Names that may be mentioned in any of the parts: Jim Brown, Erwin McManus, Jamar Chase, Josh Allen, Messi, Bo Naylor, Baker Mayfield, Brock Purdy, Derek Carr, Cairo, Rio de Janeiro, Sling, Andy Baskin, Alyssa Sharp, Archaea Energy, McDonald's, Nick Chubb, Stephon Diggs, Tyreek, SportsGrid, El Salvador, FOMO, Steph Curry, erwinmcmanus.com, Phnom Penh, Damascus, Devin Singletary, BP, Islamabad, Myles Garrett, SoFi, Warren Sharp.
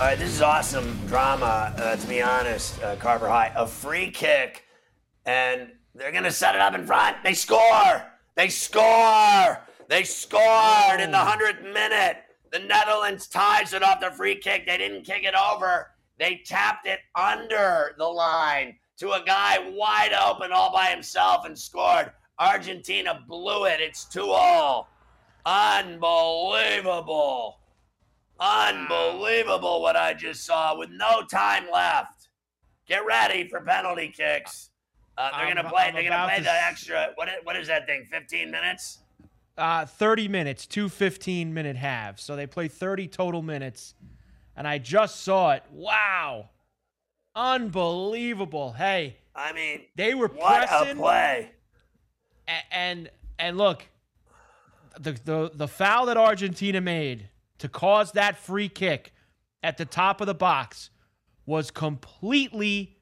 All right, this is awesome drama, to be honest, Carver High. A free kick, and they're going to set it up in front. They score! They score! They scored in the 100th minute. The Netherlands ties it off the free kick. They didn't kick it over. They tapped it under the line to a guy wide open all by himself and scored. Argentina blew it. It's 2-2. Unbelievable. Unbelievable what I just saw with no time left. Get ready for penalty kicks. They're gonna play the extra. What is that thing? 15 minutes? 30 minutes. 2 15-minute halves. So they play 30 total minutes. And I just saw it. Wow. Unbelievable. Hey. I mean, they were pressing. What a play. And look, the foul that Argentina made to cause that free kick at the top of the box was completely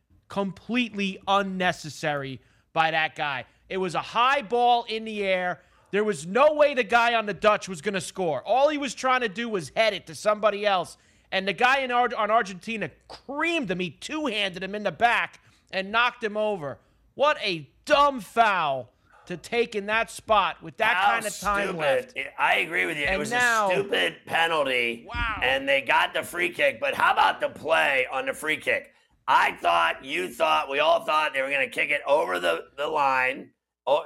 unnecessary by that guy. It was a high ball in the air. There was no way the guy on the Dutch was going to score. All he was trying to do was head it to somebody else. And the guy on Argentina creamed him. He two-handed him in the back and knocked him over. What a dumb foul to take in that spot with that kind of time left. I agree with you. And it was a stupid penalty. Wow. And they got the free kick. But how about the play on the free kick? I thought, you thought, we all thought they were going to kick it over the line,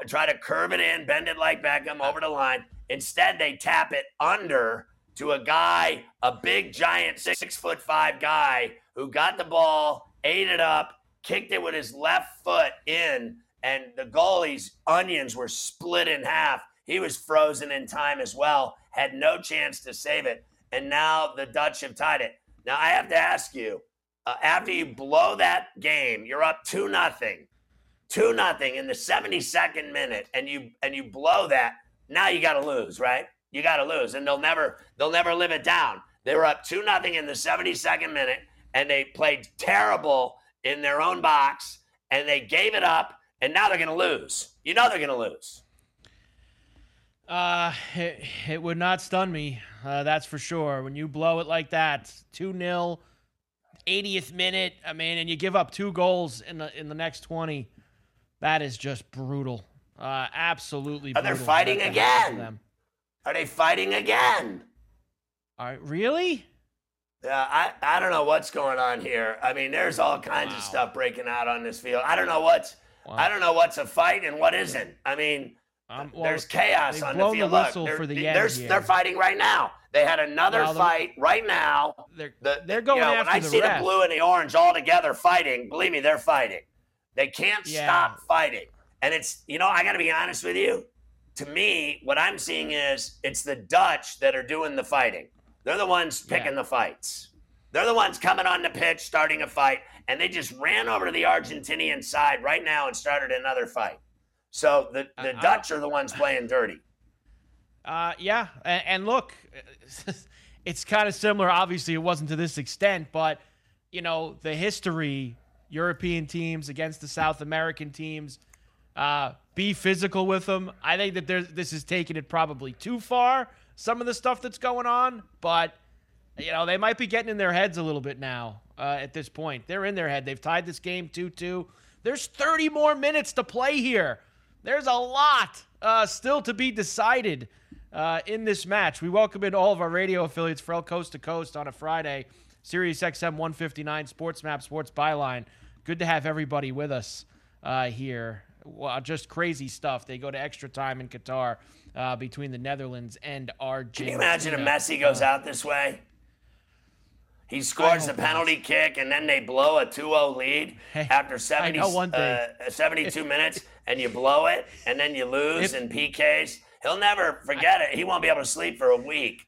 try to curve it in, bend it like Beckham over the line. Instead, they tap it under to a guy, a big, giant, 6'5" guy who got the ball, ate it up, kicked it with his left foot in, and the goalie's onions were split in half. He was frozen in time as well, had no chance to save it, and now the Dutch have tied it. Now, I have to ask you, after you blow that game, you're up 2-0, 2-0 in the 72nd minute, and you blow that, now you got to lose, right? You got to lose, and they'll never live it down. They were up 2-0 in the 72nd minute, and they played terrible in their own box, and they gave it up, and now they're going to lose. You know they're going to lose. It would not stun me, that's for sure. When you blow it like that, 2-0, 80th minute, I mean, and you give up 2 goals in the next 20, that is just brutal. Absolutely brutal. They're fighting again. Are they fighting again? Really? Yeah, I don't know what's going on here. I mean, there's all kinds of stuff breaking out on this field. I don't know what's... Wow. I don't know what's a fight and what isn't. I mean, there's chaos on the field. They're fighting right now. They had another fight right now. They're going after the ref. When I see the blue and the orange all together fighting, believe me, they're fighting. They can't stop fighting. And it's, I got to be honest with you. To me, what I'm seeing is it's the Dutch that are doing the fighting. They're the ones picking the fights. They're the ones coming on the pitch, starting a fight. And they just ran over to the Argentinian side right now and started another fight. So the Dutch are the ones playing dirty. Yeah, and look, it's kind of similar. Obviously, it wasn't to this extent, but you know, the history, European teams against the South American teams, be physical with them. I think that this is taking it probably too far, some of the stuff that's going on, but, you know, they might be getting in their heads a little bit now at this point. They're in their head. They've tied this game 2-2. There's 30 more minutes to play here. There's a lot still to be decided in this match. We welcome in all of our radio affiliates from coast to coast on a Friday. Sirius XM 159, Sports Map, Sports Byline. Good to have everybody with us here. Well, just crazy stuff. They go to extra time in Qatar between the Netherlands and Argentina. Can you imagine if Messi goes out this way? He scores the penalty kick, and then they blow a 2-0 lead after 72 minutes, and you blow it, and then you lose in PKs. He'll never forget it. He won't be able to sleep for a week.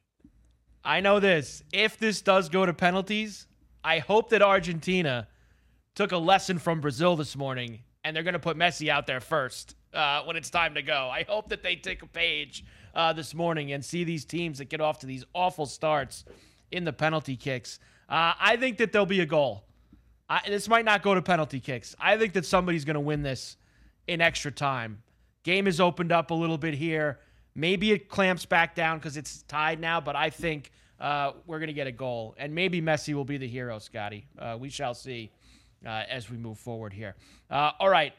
I know this. If this does go to penalties, I hope that Argentina took a lesson from Brazil this morning, and they're going to put Messi out there first when it's time to go. I hope that they take a page this morning and see these teams that get off to these awful starts in the penalty kicks. I think that there'll be a goal. This might not go to penalty kicks. I think that somebody's going to win this in extra time. Game has opened up a little bit here. Maybe it clamps back down because it's tied now, but I think we're going to get a goal. And maybe Messi will be the hero, Scotty. We shall see as we move forward here. All right.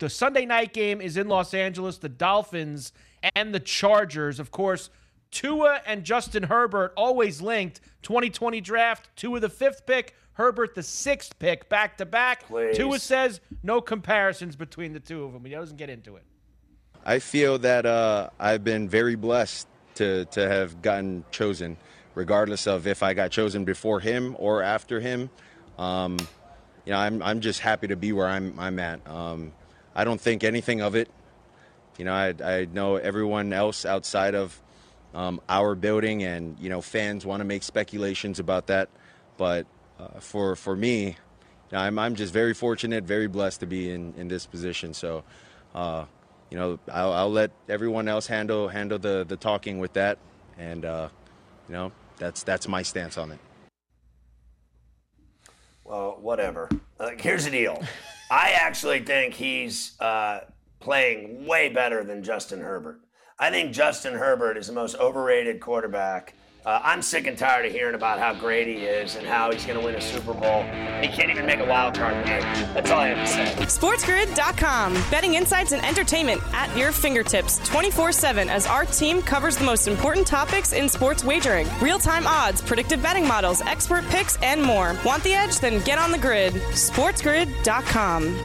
The Sunday night game is in Los Angeles. The Dolphins and the Chargers, of course, Tua and Justin Herbert always linked. 2020 draft, Tua the 5th pick, Herbert the 6th pick, back-to-back. Please. Tua says no comparisons between the two of them. He doesn't get into it. I feel that I've been very blessed to have gotten chosen, regardless of if I got chosen before him or after him. You know, I'm just happy to be where I'm at. I don't think anything of it. You know, I know everyone else outside of our building, and you know, fans want to make speculations about that, but for me, you know, I'm just very fortunate, very blessed to be in this position. So, you know, I'll let everyone else handle the talking with that, and you know, that's my stance on it. Well, whatever. Here's the deal. I actually think he's playing way better than Justin Herbert. I think Justin Herbert is the most overrated quarterback. I'm sick and tired of hearing about how great he is and how he's going to win a Super Bowl. He can't even make a wild card game. That's all I have to say. SportsGrid.com. Betting insights and entertainment at your fingertips 24/7 as our team covers the most important topics in sports wagering. Real-time odds, predictive betting models, expert picks, and more. Want the edge? Then get on the grid. SportsGrid.com.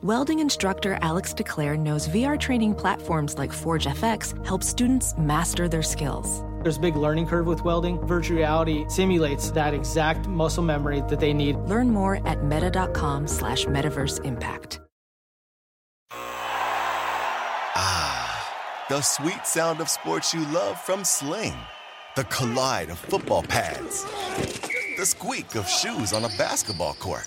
Welding instructor Alex DeClaire knows VR training platforms like Forge FX help students master their skills. There's a big learning curve with welding. Virtual reality simulates that exact muscle memory that they need. Learn more at meta.com/metaverseimpact. Ah, the sweet sound of sports you love from Sling. The collide of football pads. The squeak of shoes on a basketball court.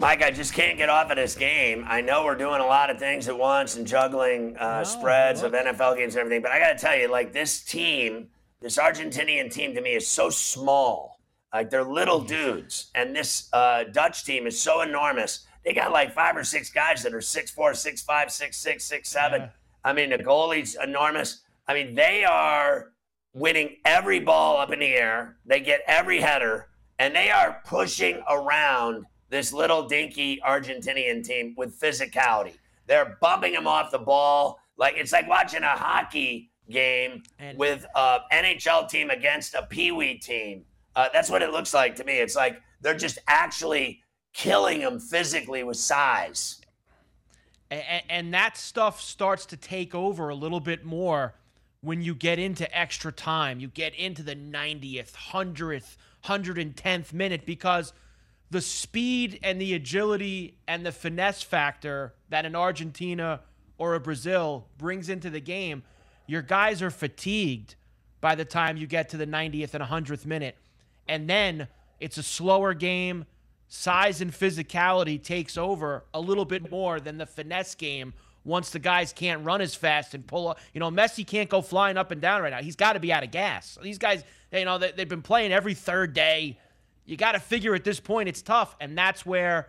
Mike, I just can't get off of this game. I know we're doing a lot of things at once and juggling spreads of NFL games and everything, but I got to tell you, like, this team, this Argentinian team to me is so small. Like, they're little dudes, and this Dutch team is so enormous. They got like 5 or 6 guys that are 6'4", 6'5", 6'6", 6'7". Yeah. I mean, the goalie's enormous. I mean, they are winning every ball up in the air. They get every header, and they are pushing around this little dinky Argentinian team with physicality. They're bumping them off the ball. Like, it's like watching a hockey game with an NHL team against a peewee team. That's what it looks like to me. It's like they're just actually killing them physically with size. And that stuff starts to take over a little bit more when you get into extra time. You get into the 90th, 100th, 110th minute, because the speed and the agility and the finesse factor that an Argentina or a Brazil brings into the game, your guys are fatigued by the time you get to the 90th and 100th minute. And then it's a slower game. Size and physicality takes over a little bit more than the finesse game once the guys can't run as fast and pull up. You know, Messi can't go flying up and down right now. He's got to be out of gas. These guys, you know, they've been playing every third day. You got to figure at this point it's tough, and that's where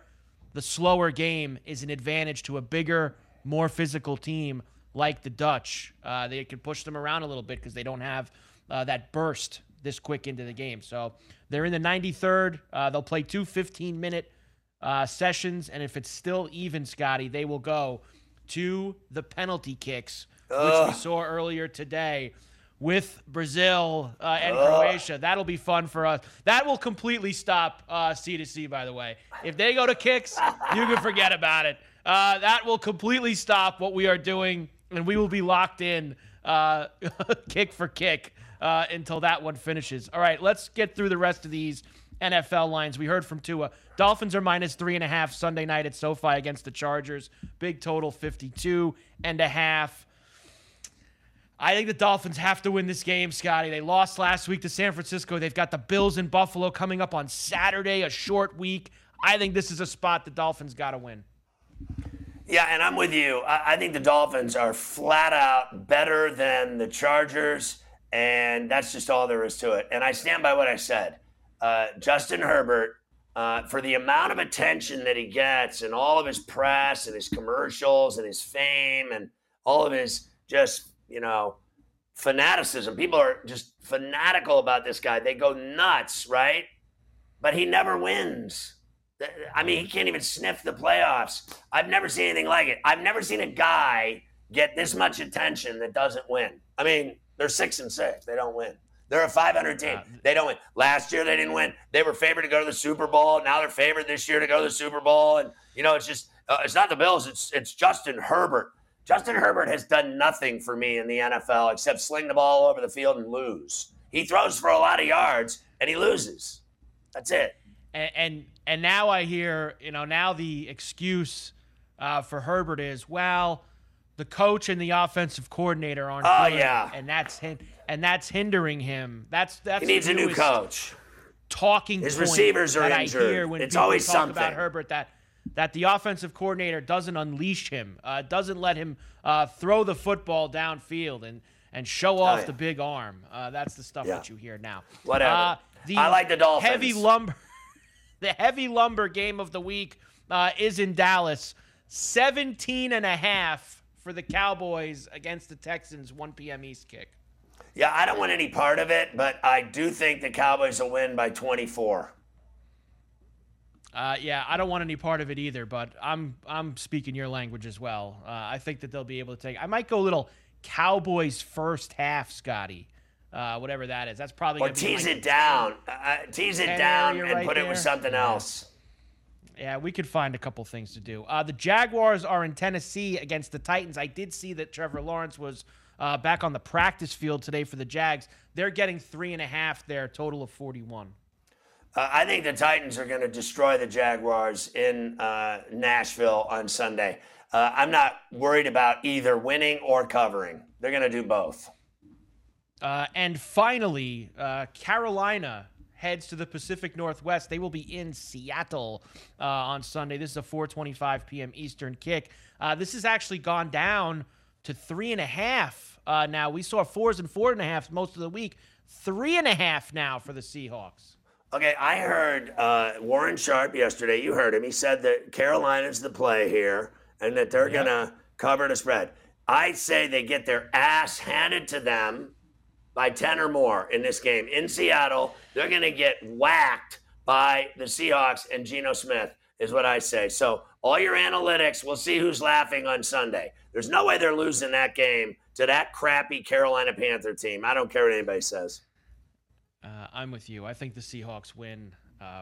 the slower game is an advantage to a bigger, more physical team like the Dutch. They can push them around a little bit because they don't have that burst this quick into the game. So they're in the 93rd. They'll play two 15-minute sessions, and if it's still even, Scotty, they will go to the penalty kicks, which we saw earlier today with Brazil and Croatia. That'll be fun for us. That will completely stop C2C, by the way. If they go to kicks, you can forget about it. That will completely stop what we are doing, and we will be locked in kick for kick until that one finishes. All right, let's get through the rest of these NFL lines. We heard from Tua. Dolphins are -3.5 Sunday night at SoFi against the Chargers. Big total 52.5. I think the Dolphins have to win this game, Scotty. They lost last week to San Francisco. They've got the Bills in Buffalo coming up on Saturday, a short week. I think this is a spot the Dolphins got to win. Yeah, and I'm with you. I think the Dolphins are flat out better than the Chargers, and that's just all there is to it. And I stand by what I said. Justin Herbert, for the amount of attention that he gets and all of his press and his commercials and his fame and all of his just, you know, fanaticism. People are just fanatical about this guy. They go nuts, right? But he never wins. I mean, he can't even sniff the playoffs. I've never seen anything like it. I've never seen a guy get this much attention that doesn't win. I mean, they're 6-6. They don't win. They're a 500 team. They don't win. Last year, they didn't win. They were favored to go to the Super Bowl. Now they're favored this year to go to the Super Bowl. And, you know, it's just it's not the Bills. It's Justin Herbert. Justin Herbert has done nothing for me in the NFL except sling the ball all over the field and lose. He throws for a lot of yards, and he loses. That's it. And now I hear, you know, now the excuse for Herbert is, well, the coach and the offensive coordinator aren't playing, and that's hindering him. That's he needs a new coach. Talking his receivers are injured. I hear when it's always talk something about Herbert that the offensive coordinator doesn't unleash him, doesn't let him throw the football downfield and show off the big arm. That's the stuff that you hear now. Whatever. I like the Dolphins. The heavy lumber game of the week is in Dallas. 17.5 for the Cowboys against the Texans, 1 p.m. East kick. Yeah, I don't want any part of it, but I do think the Cowboys will win by 24. Yeah, I don't want any part of it either, but I'm speaking your language as well. I think that they'll be able to take. I might go a little Cowboys first half, Scotty. Whatever that is. That's probably going to be tease it down. Tease it down and put it with something else. Yeah, we could find a couple things to do. The Jaguars are in Tennessee against the Titans. I did see that Trevor Lawrence was back on the practice field today for the Jags. They're getting 3.5 there, total of 41. I think the Titans are going to destroy the Jaguars in Nashville on Sunday. I'm not worried about either winning or covering. They're going to do both. And finally, Carolina heads to the Pacific Northwest. They will be in Seattle on Sunday. This is a 4:25 p.m. Eastern kick. This has actually gone down to 3.5 now. We saw 4s and 4.5s most of the week. 3.5 now for the Seahawks. Okay, I heard Warren Sharp yesterday. You heard him. He said that Carolina's the play here and that they're going to cover the spread. I say they get their ass handed to them. by 10 or more in this game in Seattle. They're going to get whacked by the Seahawks and Geno Smith is what I say. So all your analytics, we'll see who's laughing on Sunday. There's no way they're losing that game to that crappy Carolina Panther team. I don't care what anybody says. I'm with you. I think the Seahawks win.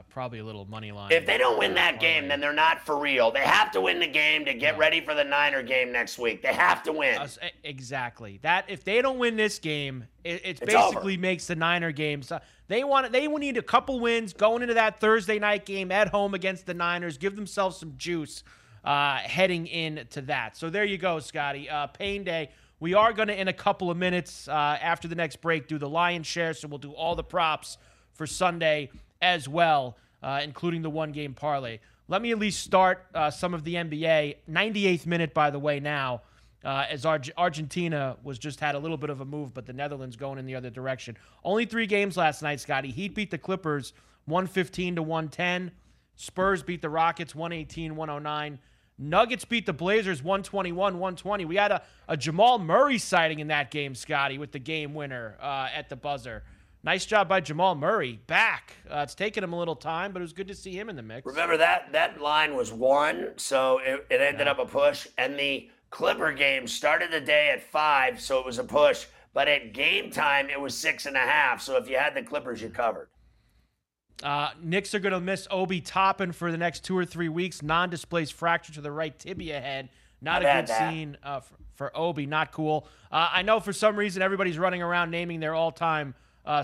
Probably a little money line. If they don't win that game, then they're not for real. They have to win the game to get ready for the Niner game next week. They have to win. Exactly. That if they don't win this game, it's basically over. Makes the Niner game. So they will need a couple wins going into that Thursday night game at home against the Niners. Give themselves some juice heading into that. So there you go, Scotty. Pain Day. We are going to, in a couple of minutes after the next break, do the lion's share. So we'll do all the props for Sunday as well, including the one-game parlay. Let me at least start some of the NBA. 98th minute, by the way, now, as Argentina was just had a little bit of a move, but the Netherlands going in the other direction. Only three games last night, Scotty. Heat beat the Clippers 115-110. Spurs beat the Rockets 118-109. Nuggets beat the Blazers 121-120. We had a Jamal Murray sighting in that game, Scotty, with the game winner at the buzzer. Nice job by Jamal Murray. Back. It's taken him a little time, but it was good to see him in the mix. Remember, that line was 1, so it ended up a push. And the Clipper game started the day at 5, so it was a push. But at game time, it was 6.5. So if you had the Clippers, you covered. Knicks are going to miss Obi Toppin for the next 2 or 3 weeks. Non-displaced fracture to the right tibia head. Not a good scene for Obi. Not cool. I know for some reason everybody's running around naming their all-time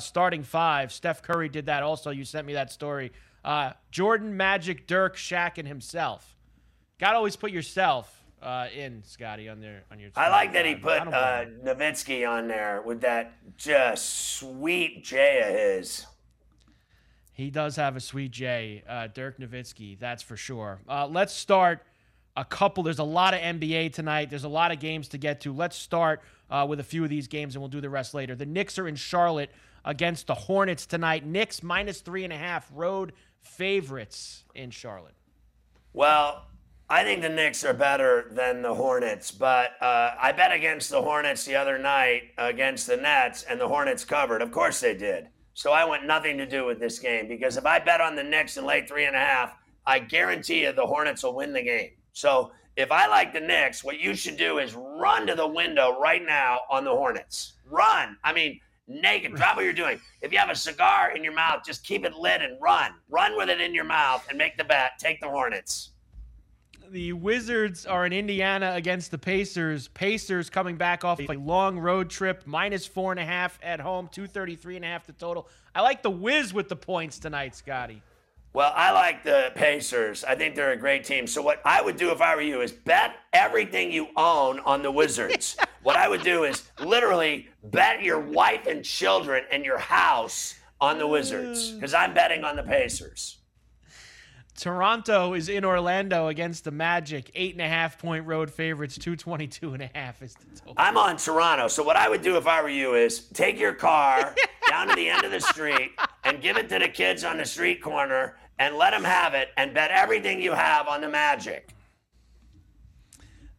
starting 5. Steph Curry did that also. You sent me that story. Jordan, Magic, Dirk, Shaq, and himself. Got to always put yourself in, Scotty, on your team. I like that he put Nowitzki on there with that just sweet J of his. He does have a sweet J, Dirk Nowitzki, that's for sure. Let's start a couple. There's a lot of NBA tonight. There's a lot of games to get to. Let's start with a few of these games, and we'll do the rest later. The Knicks are in Charlotte against the Hornets tonight. Knicks -3.5 road favorites in Charlotte. Well, I think the Knicks are better than the Hornets, but I bet against the Hornets the other night against the Nets, and the Hornets covered. Of course they did. So I want nothing to do with this game, because if I bet on the Knicks and lay 3.5, I guarantee you the Hornets will win the game. So if I like the Knicks, what you should do is run to the window right now on the Hornets. Run. I mean, naked. Drop what you're doing. If you have a cigar in your mouth, just keep it lit and run. Run with it in your mouth and make the bet. Take the Hornets. The Wizards are in Indiana against the Pacers. Pacers coming back off a long road trip, -4.5 at home, 233.5 the total. I like the Wiz with the points tonight, Scotty. Well, I like the Pacers. I think they're a great team. So what I would do if I were you is bet everything you own on the Wizards. What I would do is literally bet your wife and children and your house on the Wizards, because I'm betting on the Pacers. Toronto is in Orlando against the Magic. 8.5 point road favorites. 222.5 is the total. I'm on Toronto. So what I would do if I were you is take your car down to the end of the street and give it to the kids on the street corner and let them have it, and bet everything you have on the Magic.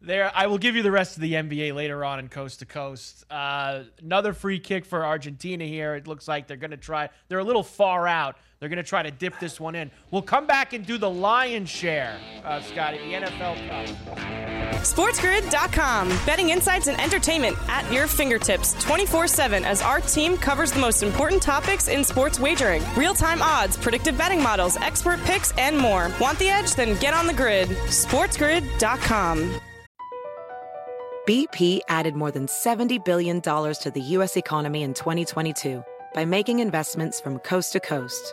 There, I will give you the rest of the NBA later on in Coast to Coast. Another free kick for Argentina here. It looks like they're going to try. They're a little far out. They're going to try to dip this one in. We'll come back and do the lion's share, Scotty, the NFL Cup. SportsGrid.com. Betting insights and entertainment at your fingertips 24/7 as our team covers the most important topics in sports wagering. Real-time odds, predictive betting models, expert picks, and more. Want the edge? Then get on the grid. SportsGrid.com. BP added more than $70 billion to the U.S. economy in 2022 by making investments from coast to coast.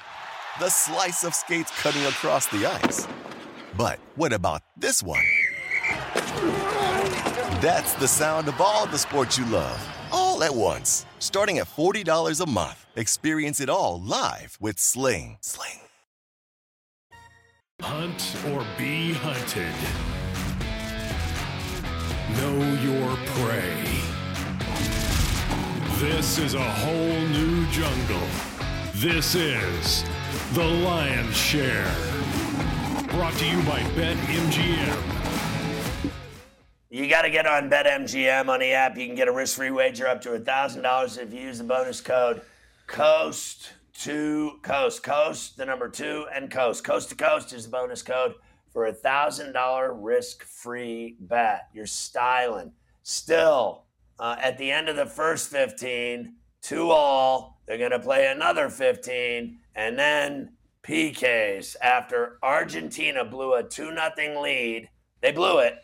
The slice of skates cutting across the ice. But what about this one? That's the sound of all the sports you love, all at once. Starting at $40 a month. Experience it all live with Sling. Sling. Hunt or be hunted. Know your prey. This is a whole new jungle. This is The Lion's Share. Brought to you by BetMGM. You got to get on BetMGM on the app. You can get a risk-free wager up to $1,000 if you use the bonus code COAST2COAST. COAST, the number 2, and COAST. Coast to Coast is the bonus code for a $1,000 risk-free bet. You're styling. Still, at the end of the first 15, 2-all, they're going to play another 15, and then PKs after Argentina blew a 2-0 lead. They blew it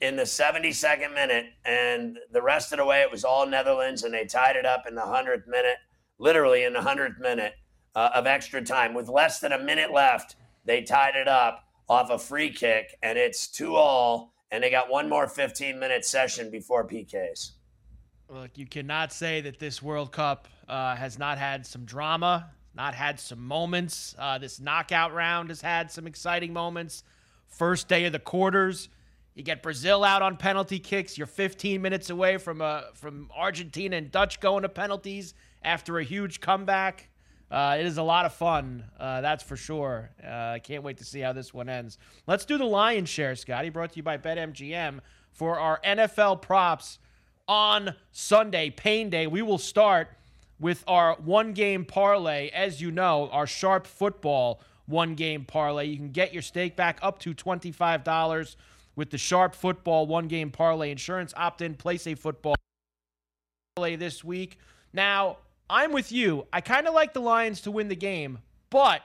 in the 72nd minute, and the rest of the way it was all Netherlands, and they tied it up in the 100th minute, literally in the 100th minute of extra time. With less than a minute left, they tied it up off a free kick, and it's 2-all, and they got one more 15-minute session before PKs. Look, you cannot say that this World Cup has not had some drama, not had some moments. This knockout round has had some exciting moments. First day of the quarters, you get Brazil out on penalty kicks. You're 15 minutes away from Argentina and Dutch going to penalties after a huge comeback. It is a lot of fun, that's for sure. I can't wait to see how this one ends. Let's do the Lion's Share, Scotty, brought to you by BetMGM for our NFL props on Sunday, Pain Day. We will start with our one-game parlay. As you know, our Sharp Football one-game parlay. You can get your stake back up to $25 with the Sharp Football one-game parlay. Insurance opt-in, place a football parlay this week. Now, I'm with you. I kind of like the Lions to win the game, but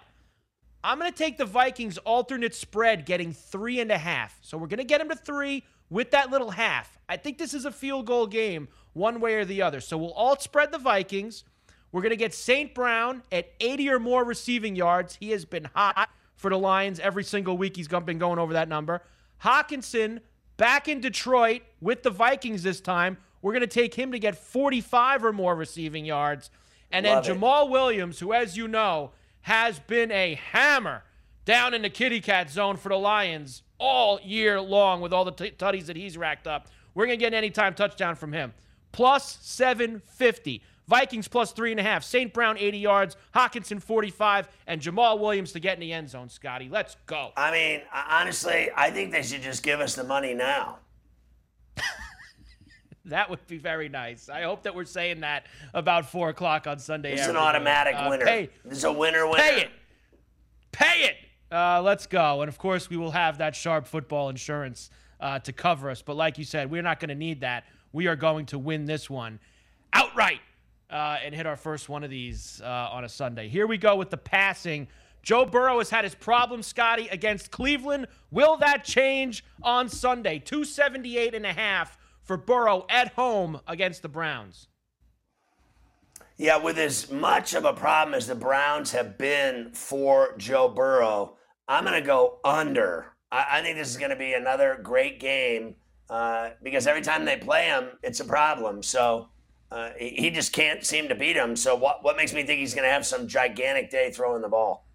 I'm going to take the Vikings alternate spread getting 3.5. So we're going to get them to 3 with that little half. I think this is a field goal game one way or the other. So we'll alt spread the Vikings. We're going to get St. Brown at 80 or more receiving yards. He has been hot for the Lions every single week. He's been going over that number. Hockenson back in Detroit with the Vikings this time. We're going to take him to get 45 or more receiving yards. And then Jamal Williams, who, as you know, has been a hammer down in the kitty cat zone for the Lions all year long with all the tutties that he's racked up. We're going to get an anytime touchdown from him. Plus 750. Vikings plus 3.5. St. Brown 80 yards. Hockenson 45. And Jamal Williams to get in the end zone, Scotty. Let's go. I mean, honestly, I think they should just give us the money now. That would be very nice. I hope that we're saying that about 4 o'clock on Sunday. It's an automatic winner. It's a winner. Pay it. Let's go. And, of course, we will have that Sharp Football insurance to cover us. But like you said, we're not going to need that. We are going to win this one outright and hit our first one of these on a Sunday. Here we go with the passing. Joe Burrow has had his problem, Scotty, against Cleveland. Will that change on Sunday? 278.5. for Burrow at home against the Browns. Yeah, with as much of a problem as the Browns have been for Joe Burrow, I'm going to go under. I think this is going to be another great game because every time they play him, it's a problem. So he just can't seem to beat him. So what makes me think he's going to have some gigantic day throwing the ball?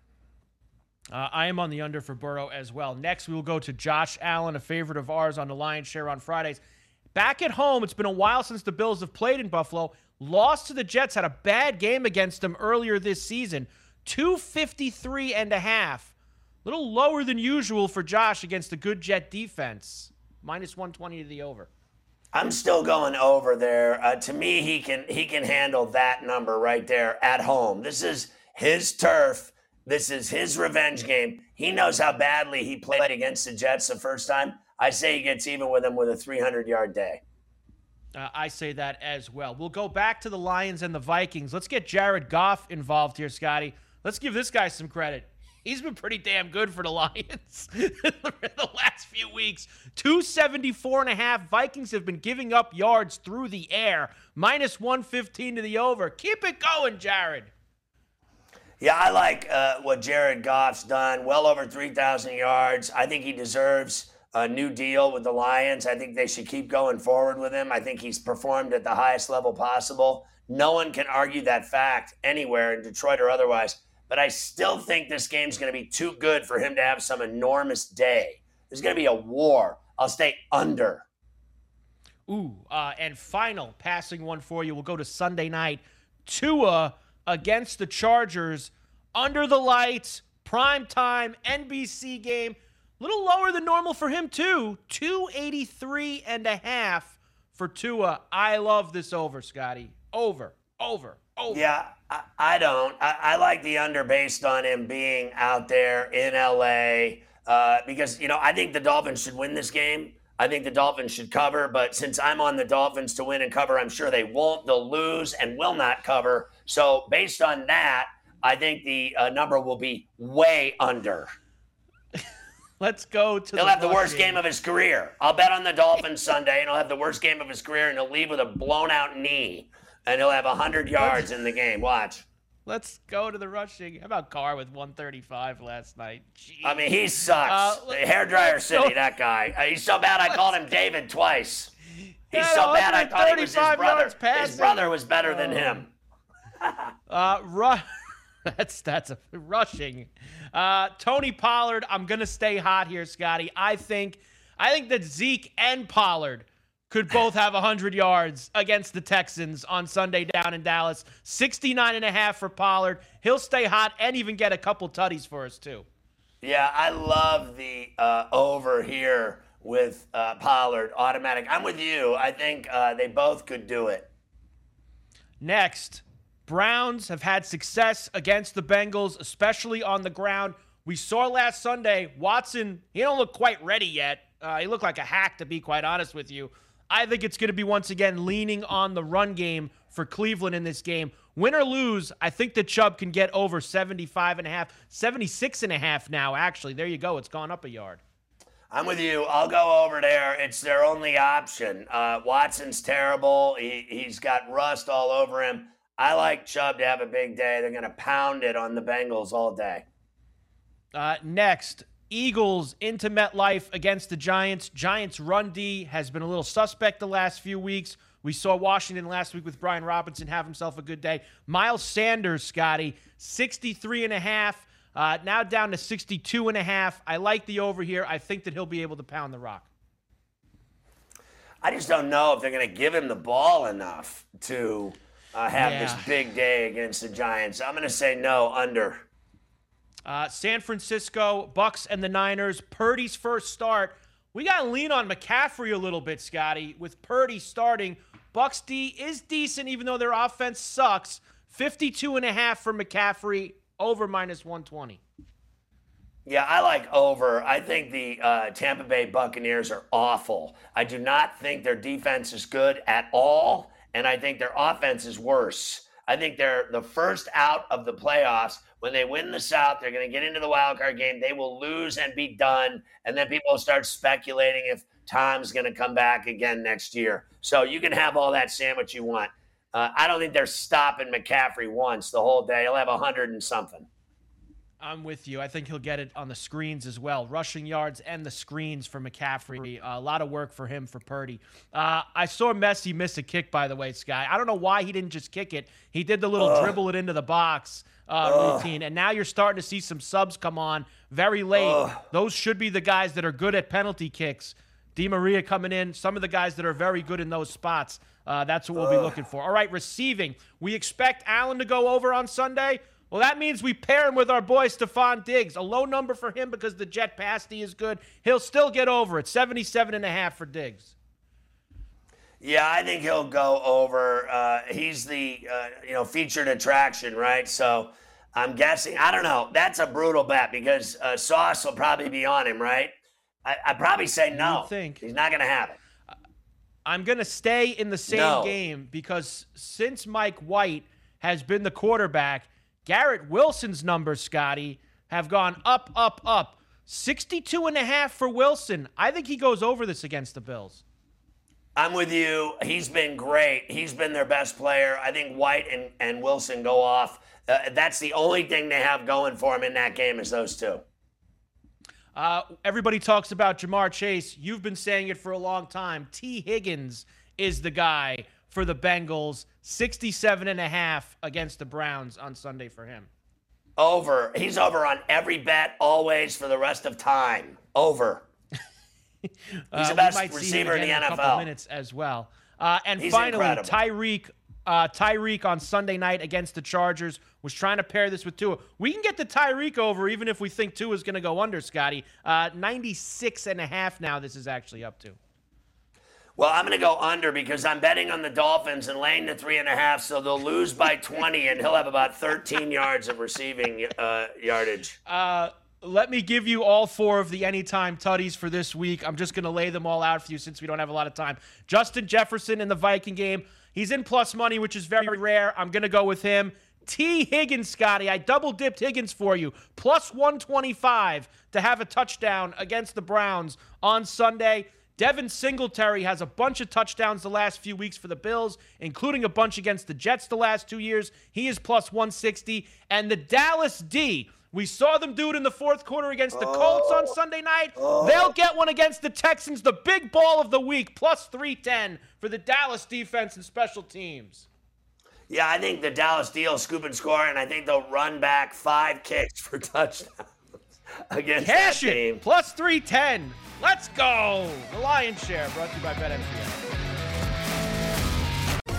I am on the under for Burrow as well. Next, we will go to Josh Allen, a favorite of ours on the Lion's Share on Fridays. Back at home, it's been a while since the Bills have played in Buffalo. Lost to the Jets, had a bad game against them earlier this season. 253.5. A little lower than usual for Josh against the good Jet defense. Minus 120 to the over. I'm still going over there. To me, he can handle that number right there at home. This is his turf. This is his revenge game. He knows how badly he played against the Jets the first time. I say he gets even with him with a 300-yard day. I say that as well. We'll go back to the Lions and the Vikings. Let's get Jared Goff involved here, Scotty. Let's give this guy some credit. he's been pretty damn good for the Lions the last few weeks. 274.5. Vikings have been giving up yards through the air. Minus 115 to the over. Keep it going, Jared. Yeah, I like what Jared Goff's done. Well over 3,000 yards. I think he deserves a new deal with the Lions. I think they should keep going forward with him. I think he's performed at the highest level possible. No one can argue that fact anywhere in Detroit or otherwise. But I still think this game's going to be too good for him to have some enormous day. There's going to be a war. I'll stay under. Ooh, and final passing one for you. We'll go to Sunday night. Tua against the Chargers, under the lights, primetime, NBC game. A little lower than normal for him, too. 283.5 for Tua. I love this over, Scotty. Over. Yeah, I don't. I like the under based on him being out there in L.A. Because, you know, I think the Dolphins should win this game. I think the Dolphins should cover. But since I'm on the Dolphins to win and cover, I'm sure they won't. They'll lose and will not cover. So based on that, I think the number will be way under. Let's go to he'll have the worst game of his career. I'll bet on the Dolphins Sunday, and he'll have the worst game of his career, and he'll leave with a blown-out knee, and he'll have 100 yards in the game. Watch. Let's go to the rushing. How about Carr with 135 last night? Jeez. I mean, he sucks. Hairdryer City, that guy. He's so bad I called him David twice. He's so bad I thought he was his brother. His brother was better than him. That's rushing. Tony Pollard, I'm going to stay hot here, Scotty. I think that Zeke and Pollard could both have 100 yards against the Texans on Sunday down in Dallas. 69.5 for Pollard. He'll stay hot and even get a couple tutties for us, too. Yeah, I love the over here with Pollard. Automatic. I'm with you. I think they both could do it. Next. Browns have had success against the Bengals, especially on the ground. We saw last Sunday, Watson, he don't look quite ready yet. He looked like a hack, to be quite honest with you. I think it's going to be, once again, leaning on the run game for Cleveland in this game. Win or lose, I think that Chubb can get over 75.5, 76.5 now, actually. There you go. It's gone up a yard. I'm with you. I'll go over there. It's their only option. Watson's terrible. He's got rust all over him. I like Chubb to have a big day. They're going to pound it on the Bengals all day. Next, Eagles into MetLife against the Giants. Giants' run D has been a little suspect the last few weeks. We saw Washington last week with Brian Robinson have himself a good day. Miles Sanders, Scotty, 63.5, now down to 62.5. I like the over here. I think that he'll be able to pound the rock. I just don't know if they're going to give him the ball enough to this big day against the Giants. I'm going to say no, under. San Francisco, Bucks and the Niners. Purdy's first start. We got to lean on McCaffrey a little bit, Scotty, with Purdy starting. Bucks D is decent, even though their offense sucks. 52.5 for McCaffrey, over minus 120. Yeah, I like over. I think the Tampa Bay Buccaneers are awful. I do not think their defense is good at all. And I think their offense is worse. I think they're the first out of the playoffs. When they win the South, they're going to get into the wild card game. They will lose and be done. And then people will start speculating if Tom's going to come back again next year. So you can have all that sandwich you want. I don't think they're stopping McCaffrey once the whole day. He'll have 100 and something. I'm with you. I think he'll get it on the screens as well. Rushing yards and the screens for McCaffrey. A lot of work for him, for Purdy. I saw Messi miss a kick, by the way, Sky. I don't know why he didn't just kick it. He did the little dribble it into the box routine, and now you're starting to see some subs come on very late. Those should be the guys that are good at penalty kicks. Di Maria coming in, some of the guys that are very good in those spots. That's what we'll be looking for. All right, receiving. We expect Allen to go over on Sunday. Well, that means we pair him with our boy Stephon Diggs. A low number for him because the jet pasty is good. He'll still get over it. 77.5 for Diggs. Yeah, I think he'll go over. He's the featured attraction, right? So I'm guessing. I don't know. That's a brutal bet because Sauce will probably be on him, right? I'd probably say no. You think? He's not going to have it. I'm going to stay in the same game because since Mike White has been the quarterback, Garrett Wilson's number, Scotty, have gone up, up, up. 62.5 for Wilson. I think he goes over this against the Bills. I'm with you. He's been great. He's been their best player. I think White and Wilson go off. That's the only thing they have going for him in that game is those two. Everybody talks about Jamar Chase. You've been saying it for a long time. T. Higgins is the guy for the Bengals. 67.5 against the Browns on Sunday for him. Over. He's over on every bet, always, for the rest of time. Over. He's the best receiver in the NFL. A couple minutes as well. And he's finally, incredible. Tyreek on Sunday night against the Chargers was trying to pair this with Tua. We can get the Tyreek over even if we think Tua is going to go under, Scotty. 96.5 now this is actually up to. Well, I'm going to go under because I'm betting on the Dolphins and laying the 3.5, so they'll lose by 20, and he'll have about 13 yards of receiving yardage. Let me give you all four of the anytime tutties for this week. I'm just going to lay them all out for you since we don't have a lot of time. Justin Jefferson in the Viking game. He's in plus money, which is very rare. I'm going to go with him. T. Higgins, Scotty. I double-dipped Higgins for you. Plus 125 to have a touchdown against the Browns on Sunday. Devin Singletary has a bunch of touchdowns the last few weeks for the Bills, including a bunch against the Jets the last 2 years. He is plus 160. And the Dallas D, we saw them do it in the fourth quarter against the Colts on Sunday night. They'll get one against the Texans, the big ball of the week, plus 310 for the Dallas defense and special teams. Yeah, I think the Dallas D will scoop and score, and I think they'll run back 5 kicks for touchdowns against Cash that team. It, plus 310. Let's go! The Lion's Share, brought to you by BetMGM.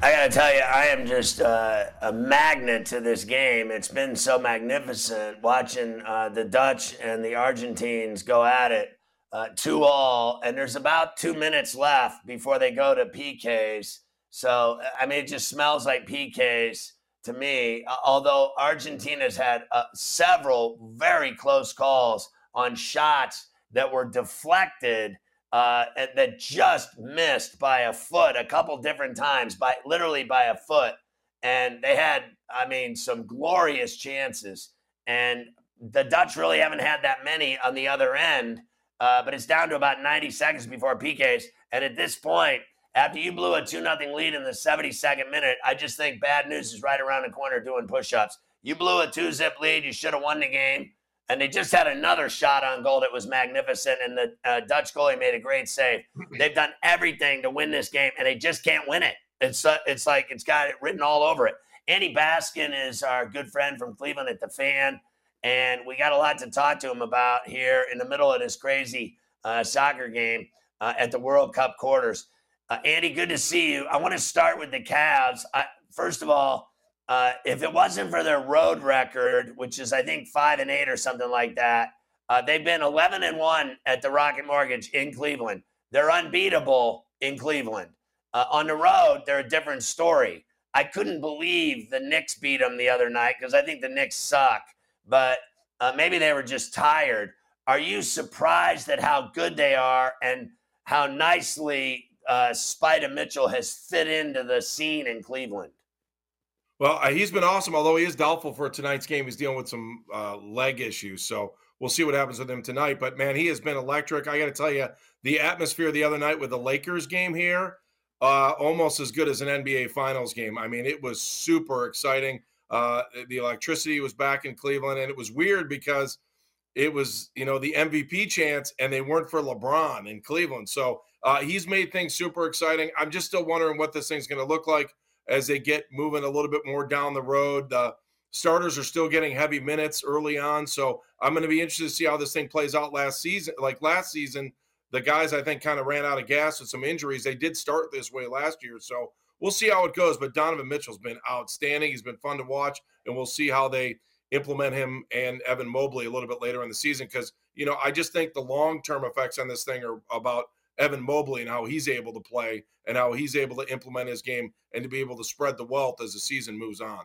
I got to tell you, I am just a magnet to this game. It's been so magnificent watching the Dutch and the Argentines go at it 2-all. And there's about 2 minutes left before they go to PKs. So, I mean, it just smells like PKs to me. Although Argentina's had several very close calls on shots that were deflected that just missed by a foot a couple different times, by literally by a foot. And they had, I mean, some glorious chances. And the Dutch really haven't had that many on the other end, but it's down to about 90 seconds before PKs. And at this point, after you blew a 2-0 lead in the 72nd minute, I just think bad news is right around the corner doing push-ups. You blew a 2-zip lead. You should have won the game. And they just had another shot on goal that was magnificent, and the Dutch goalie made a great save. They've done everything to win this game, and they just can't win it. It's like it's got it written all over it. Andy Baskin is our good friend from Cleveland at The Fan, And we got a lot to talk to him about here in the middle of this crazy soccer game at the World Cup quarters. Andy, good to see you. I want to start with the Cavs. First of all, if it wasn't for their road record, which is, I think, 5-8 or something like that, they've been 11-1 at the Rocket Mortgage in Cleveland. They're unbeatable in Cleveland. On the road, they're a different story. I couldn't believe the Knicks beat them the other night because I think the Knicks suck, but maybe they were just tired. Are you surprised at how good they are and how nicely Spider Mitchell has fit into the scene in Cleveland? Well, he's been awesome, although he is doubtful for tonight's game. He's dealing with some leg issues, so we'll see what happens with him tonight. But, man, he has been electric. I got to tell you, the atmosphere the other night with the Lakers game here, almost as good as an NBA Finals game. I mean, it was super exciting. The electricity was back in Cleveland, and it was weird because it was, you know, the MVP chants, and they weren't for LeBron in Cleveland. So he's made things super exciting. I'm just still wondering what this thing's going to look like as they get moving a little bit more down the road. The starters are still getting heavy minutes early on, so I'm going to be interested to see how this thing plays out last season. Like last season, the guys, I think, kind of ran out of gas with some injuries. They did start this way last year, so we'll see how it goes. But Donovan Mitchell's been outstanding. He's been fun to watch, and we'll see how they implement him and Evan Mobley a little bit later in the season because, you know, I just think the long-term effects on this thing are about Evan Mobley and how he's able to play and how he's able to implement his game and to be able to spread the wealth as the season moves on.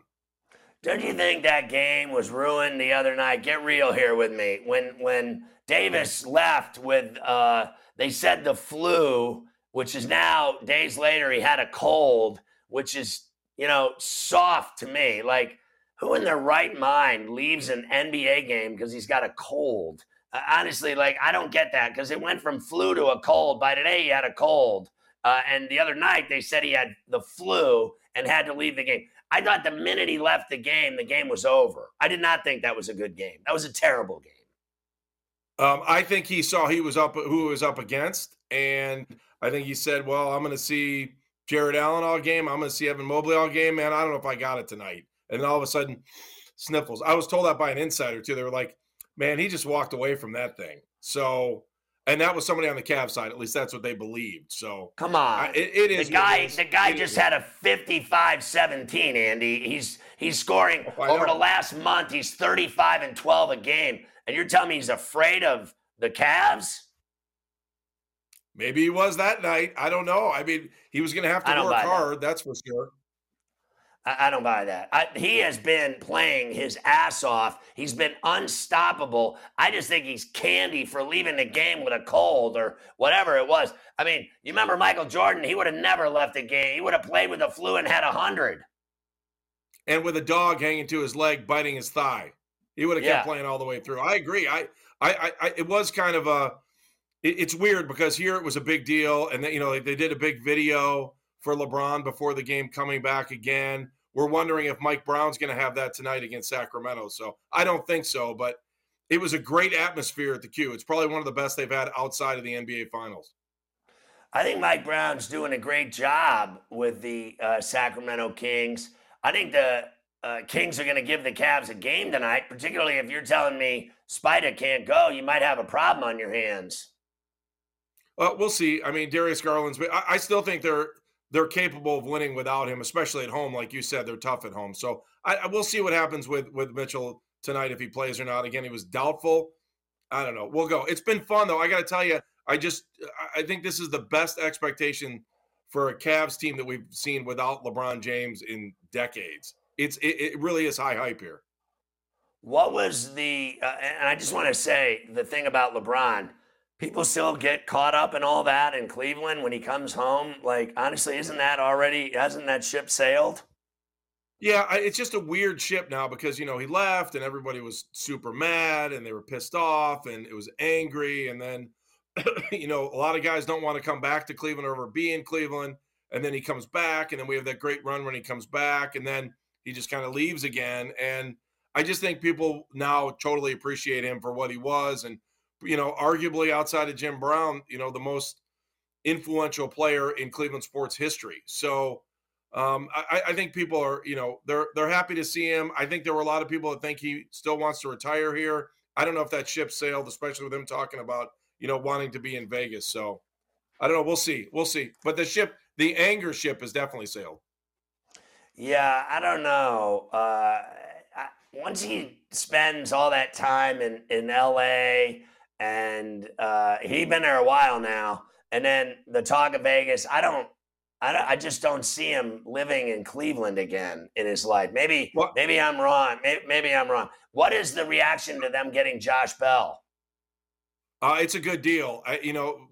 Don't you think that game was ruined the other night? Get real here with me. When Davis left with, they said the flu, which is now days later he had a cold, which is, you know, soft to me. Like, who in their right mind leaves an NBA game because he's got a cold? Honestly, like, I don't get that because it went from flu to a cold. By today, he had a cold. And the other night, they said he had the flu and had to leave the game. I thought the minute he left the game was over. I did not think that was a good game. That was a terrible game. I think he saw who he was up against, and I think he said, well, I'm going to see Jared Allen all game. I'm going to see Evan Mobley all game. Man, I don't know if I got it tonight. And then all of a sudden, sniffles. I was told that by an insider, too. They were like, man, he just walked away from that thing. So, and that was somebody on the Cavs side. At least that's what they believed. So, come on, it is the guy just had a 55-17. Andy, he's scoring over the last month. He's 35-12 a game, and you're telling me he's afraid of the Cavs? Maybe he was that night. I don't know. I mean, he was going to have to work hard. That's for sure. I don't buy that. He has been playing his ass off. He's been unstoppable. I just think he's candy for leaving the game with a cold or whatever it was. I mean, you remember Michael Jordan? He would have never left the game. He would have played with a flu and had 100. And with a dog hanging to his leg, biting his thigh. He would have kept playing all the way through. I agree. It was kind of it's weird because here it was a big deal. And, you know, they did a big video for LeBron before the game coming back again. We're wondering if Mike Brown's going to have that tonight against Sacramento. So I don't think so, but it was a great atmosphere at the Q. It's probably one of the best they've had outside of the NBA Finals. I think Mike Brown's doing a great job with the Sacramento Kings. I think the Kings are going to give the Cavs a game tonight, particularly if you're telling me Spider can't go, you might have a problem on your hands. We'll see. I mean, Darius Garland's – I still think they're capable of winning without him, especially at home. Like you said, they're tough at home. So we'll see what happens with Mitchell tonight, if he plays or not. Again, he was doubtful. I don't know. We'll go. It's been fun, though. I got to tell you, I think this is the best expectation for a Cavs team that we've seen without LeBron James in decades. It really is high hype here. What was the and I just want to say the thing about LeBron, people still get caught up in all that in Cleveland when he comes home. Like, honestly, hasn't that ship sailed? Yeah, it's just a weird ship now because, you know, he left and everybody was super mad and they were pissed off and it was angry. And then, you know, a lot of guys don't want to come back to Cleveland or be in Cleveland. And then he comes back and then we have that great run when he comes back and then he just kind of leaves again. And I just think people now totally appreciate him for what he was and, you know, arguably outside of Jim Brown, you know, the most influential player in Cleveland sports history. So I think people are, you know, they're happy to see him. I think there were a lot of people that think he still wants to retire here. I don't know if that ship sailed, especially with him talking about, you know, wanting to be in Vegas. So I don't know. We'll see. We'll see. But the ship, the anger ship, has definitely sailed. Yeah, I don't know. Once he spends all that time in L.A., and he's been there a while now, and then the talk of Vegas, I just don't see him living in Cleveland again in his life. Maybe I'm wrong. Maybe I'm wrong. What is the reaction to them getting Josh Bell? It's a good deal.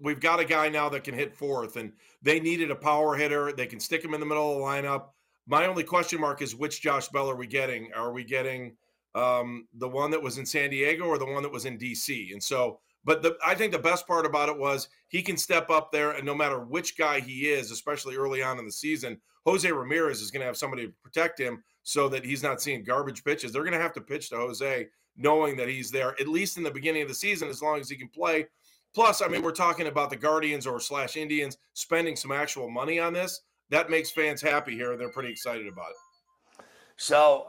We've got a guy now that can hit fourth, and they needed a power hitter. They can stick him in the middle of the lineup. My only question mark is, which Josh Bell are we getting? Are we getting the one that was in San Diego or the one that was in DC? And so, but I think the best part about it was he can step up there, and no matter which guy he is, especially early on in the season, Jose Ramirez is going to have somebody to protect him so that he's not seeing garbage pitches. They're going to have to pitch to Jose knowing that he's there, at least in the beginning of the season, as long as he can play. Plus, I mean, we're talking about the Guardians / Indians spending some actual money on this. That makes fans happy here, and they're pretty excited about it. So,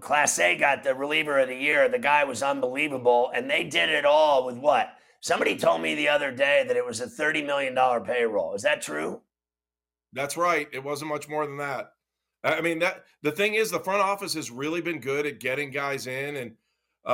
Class A got the reliever of the year. The guy was unbelievable, and they did it all with what? Somebody told me the other day that it was a $30 million payroll. Is that true? That's right. It wasn't much more than that. I mean, the thing is, the front office has really been good at getting guys in,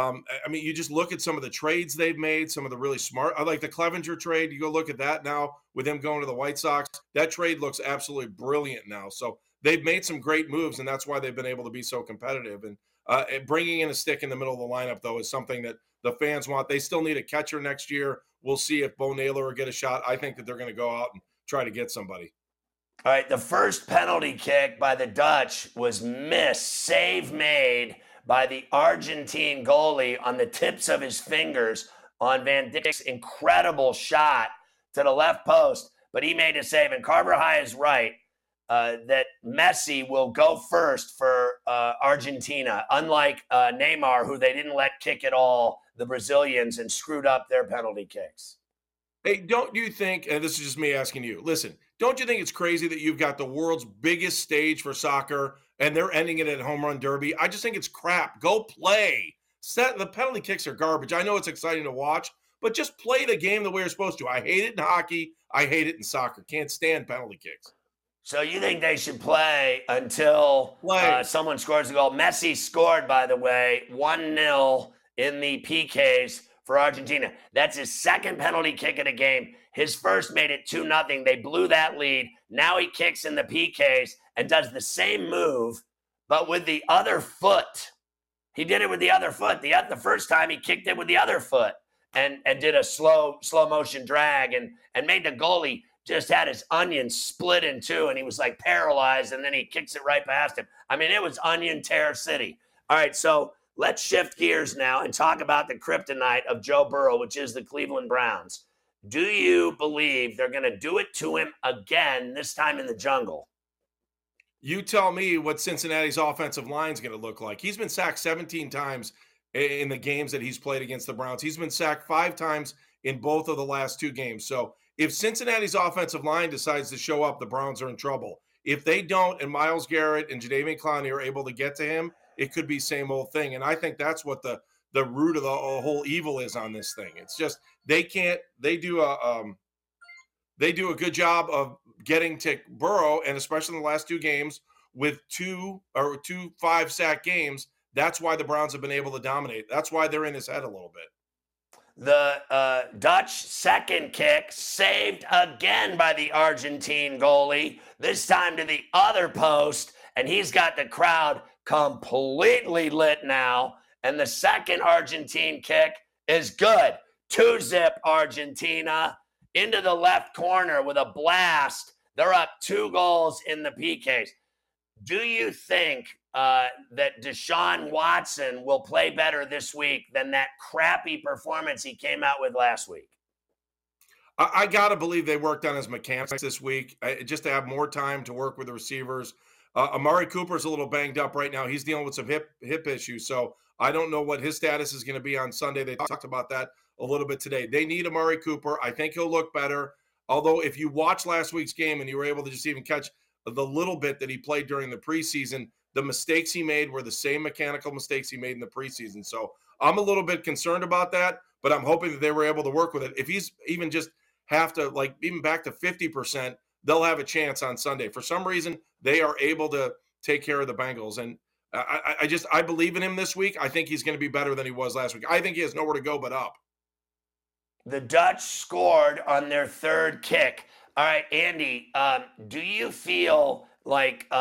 and you just look at some of the trades they've made, some of the really smart, like the Clevinger trade. You go look at that now with him going to the White Sox. That trade looks absolutely brilliant now. So they've made some great moves, and that's why they've been able to be so competitive. And bringing in a stick in the middle of the lineup, though, is something that the fans want. They still need a catcher next year. We'll see if Bo Naylor will get a shot. I think that they're going to go out and try to get somebody. All right, the first penalty kick by the Dutch was missed. Save made by the Argentine goalie on the tips of his fingers on Van Dijk's incredible shot to the left post, but he made a save, and Carver High is right that Messi will go first for Argentina, unlike Neymar, who they didn't let kick at all, the Brazilians, and screwed up their penalty kicks. Hey, don't you think, and this is just me asking you, listen, don't you think it's crazy that you've got the world's biggest stage for soccer and they're ending it at home run derby? I just think it's crap. Go play. The penalty kicks are garbage. I know it's exciting to watch, but just play the game the way you're supposed to. I hate it in hockey. I hate it in soccer. Can't stand penalty kicks. So you think they should play until someone scores a goal? Messi scored, by the way, 1-0 in the PKs for Argentina. That's his second penalty kick of the game. His first made it 2-0. They blew that lead. Now he kicks in the PKs and does the same move, but with the other foot. He did it with the other foot. The first time he kicked it with the other foot and did a slow motion drag and made the goalie just had his onion split in two, and he was like paralyzed, and then he kicks it right past him. I mean, it was onion tear city. All right, so let's shift gears now and talk about the kryptonite of Joe Burrow, which is the Cleveland Browns. Do you believe they're going to do it to him again, this time in the jungle? You tell me what Cincinnati's offensive line is going to look like. He's been sacked 17 times in the games that he's played against the Browns. He's been sacked 5 times in both of the last 2 games. So if Cincinnati's offensive line decides to show up, the Browns are in trouble. If they don't, and Myles Garrett and Jadeveon Clowney are able to get to him, it could be same old thing. And I think that's what the root of the whole evil is on this thing. It's just they do a good job of getting to Burrow, and especially in the last 2 games with 2 5-sack games. That's why the Browns have been able to dominate. That's why they're in his head a little bit. The Dutch second kick saved again by the Argentine goalie, this time to the other post, and he's got the crowd completely lit now. And the second Argentine kick is good. 2-0 Argentina into the left corner with a blast. They're up 2 goals in the PKs. Do you think that Deshaun Watson will play better this week than that crappy performance he came out with last week? I got to believe they worked on his mechanics this week, just to have more time to work with the receivers. Amari Cooper's a little banged up right now. He's dealing with some hip issues, so I don't know what his status is going to be on Sunday. They talked about that a little bit today. They need Amari Cooper. I think he'll look better. Although if you watch last week's game and you were able to just even catch the little bit that he played during the preseason, the mistakes he made were the same mechanical mistakes he made in the preseason. So I'm a little bit concerned about that, but I'm hoping that they were able to work with it. If he's even just have to, like, even back to 50%, they'll have a chance on Sunday. For some reason, they are able to take care of the Bengals. And I believe in him this week. I think he's going to be better than he was last week. I think he has nowhere to go but up. The Dutch scored on their third kick. All right, Andy, do you feel like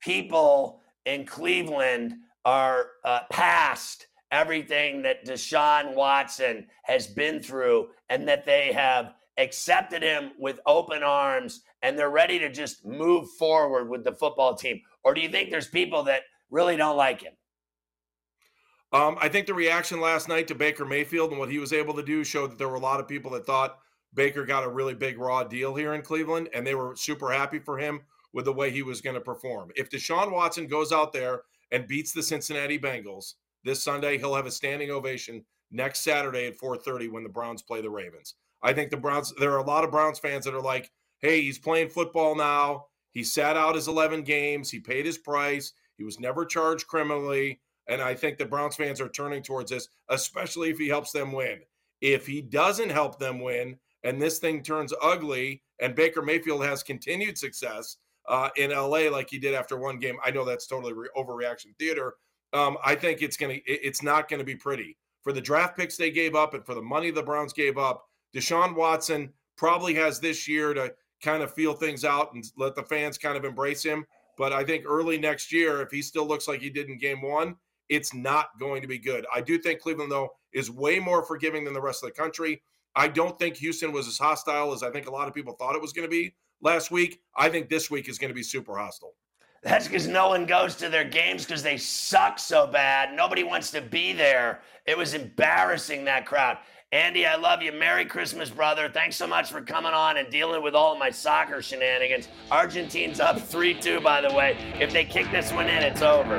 people in Cleveland are past everything that Deshaun Watson has been through and that they have accepted him with open arms and they're ready to just move forward with the football team? Or do you think there's people that really don't like him? I think the reaction last night to Baker Mayfield and what he was able to do showed that there were a lot of people that thought Baker got a really big raw deal here in Cleveland, and they were super happy for him with the way he was going to perform. If Deshaun Watson goes out there and beats the Cincinnati Bengals this Sunday, he'll have a standing ovation next Saturday at 4:30 when the Browns play the Ravens. I think the Browns, there are a lot of Browns fans that are like, hey, he's playing football now. He sat out his 11 games. He paid his price. He was never charged criminally. And I think the Browns fans are turning towards this, especially if he helps them win. If he doesn't help them win and this thing turns ugly and Baker Mayfield has continued success in LA like he did after one game, I know that's totally overreaction theater. I think it's not going to be pretty. For the draft picks they gave up and for the money the Browns gave up, Deshaun Watson probably has this year to kind of feel things out and let the fans kind of embrace him. But I think early next year, if he still looks like he did in game one, it's not going to be good. I do think Cleveland, though, is way more forgiving than the rest of the country. I don't think Houston was as hostile as I think a lot of people thought it was going to be last week. I think this week is going to be super hostile. That's because no one goes to their games because they suck so bad. Nobody wants to be there. It was embarrassing, that crowd. Andy, I love you. Merry Christmas, brother. Thanks so much for coming on and dealing with all of my soccer shenanigans. Argentine's up 3-2, by the way. If they kick this one in, it's over.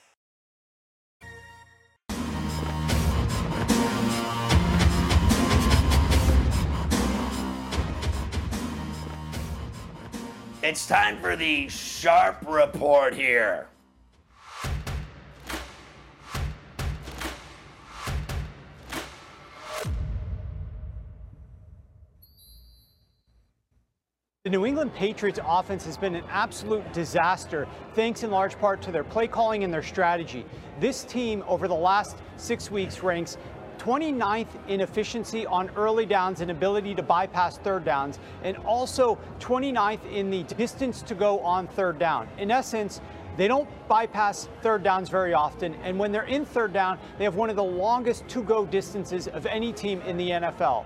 It's time for the Sharp Report here. The New England Patriots offense has been an absolute disaster, thanks in large part to their play calling and their strategy. This team over the last 6 weeks ranks 29th in efficiency on early downs and ability to bypass third downs, and also 29th in the distance to go on third down. In essence, they don't bypass third downs very often, and when they're in third down, they have one of the longest to-go distances of any team in the NFL.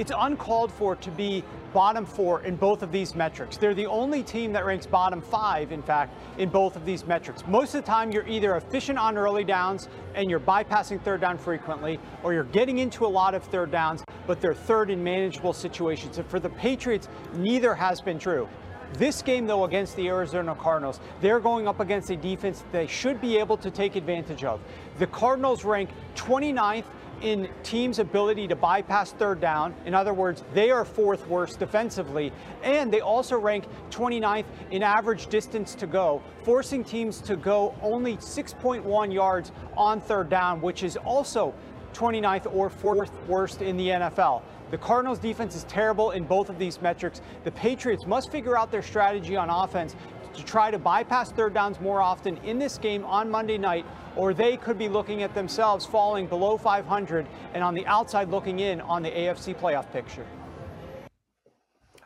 It's uncalled for to be bottom four in both of these metrics. They're the only team that ranks bottom five, in fact, in both of these metrics. Most of the time, you're either efficient on early downs and you're bypassing third down frequently, or you're getting into a lot of third downs, but they're third in manageable situations. And for the Patriots, neither has been true. This game, though, against the Arizona Cardinals, they're going up against a defense they should be able to take advantage of. The Cardinals rank 29th in teams' ability to bypass third down. In other words, they are fourth worst defensively, and they also rank 29th in average distance to go, forcing teams to go only 6.1 yards on third down, which is also 29th or fourth worst in the NFL. The Cardinals' defense is terrible in both of these metrics. The Patriots must figure out their strategy on offense to try to bypass third downs more often in this game on Monday night, or they could be looking at themselves falling below 500 and on the outside looking in on the AFC playoff picture.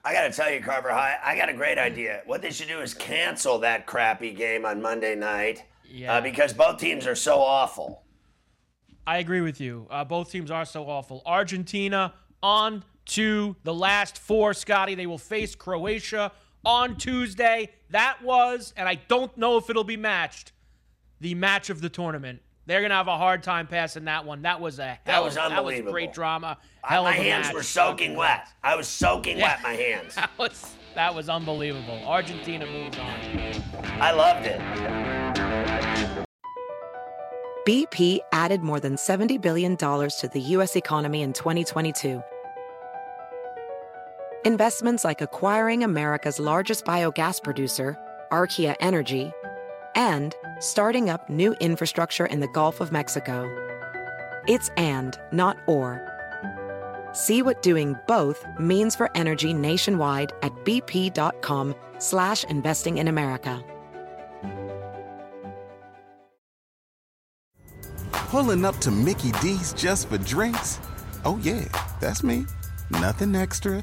I got to tell you, Carver, I got a great idea. What they should do is cancel that crappy game on Monday night because both teams are so awful. I agree with you. Both teams are so awful. Argentina on to the last four, Scotty. They will face Croatia on Tuesday. That was, and I don't know if it'll be matched, the match of the tournament. They're going to have a hard time passing that one. That was unbelievable. That was great drama. My hands were soaking wet. I was soaking wet, my hands. That was unbelievable. Argentina moves on. I loved it. BP added more than $70 billion to the U.S. economy in 2022. Investments like acquiring America's largest biogas producer, Archaea Energy, and starting up new infrastructure in the Gulf of Mexico. It's and, not or. See what doing both means for energy nationwide at bp.com/investing in America. Pulling up to Mickey D's just for drinks? Oh yeah, that's me. Nothing extra,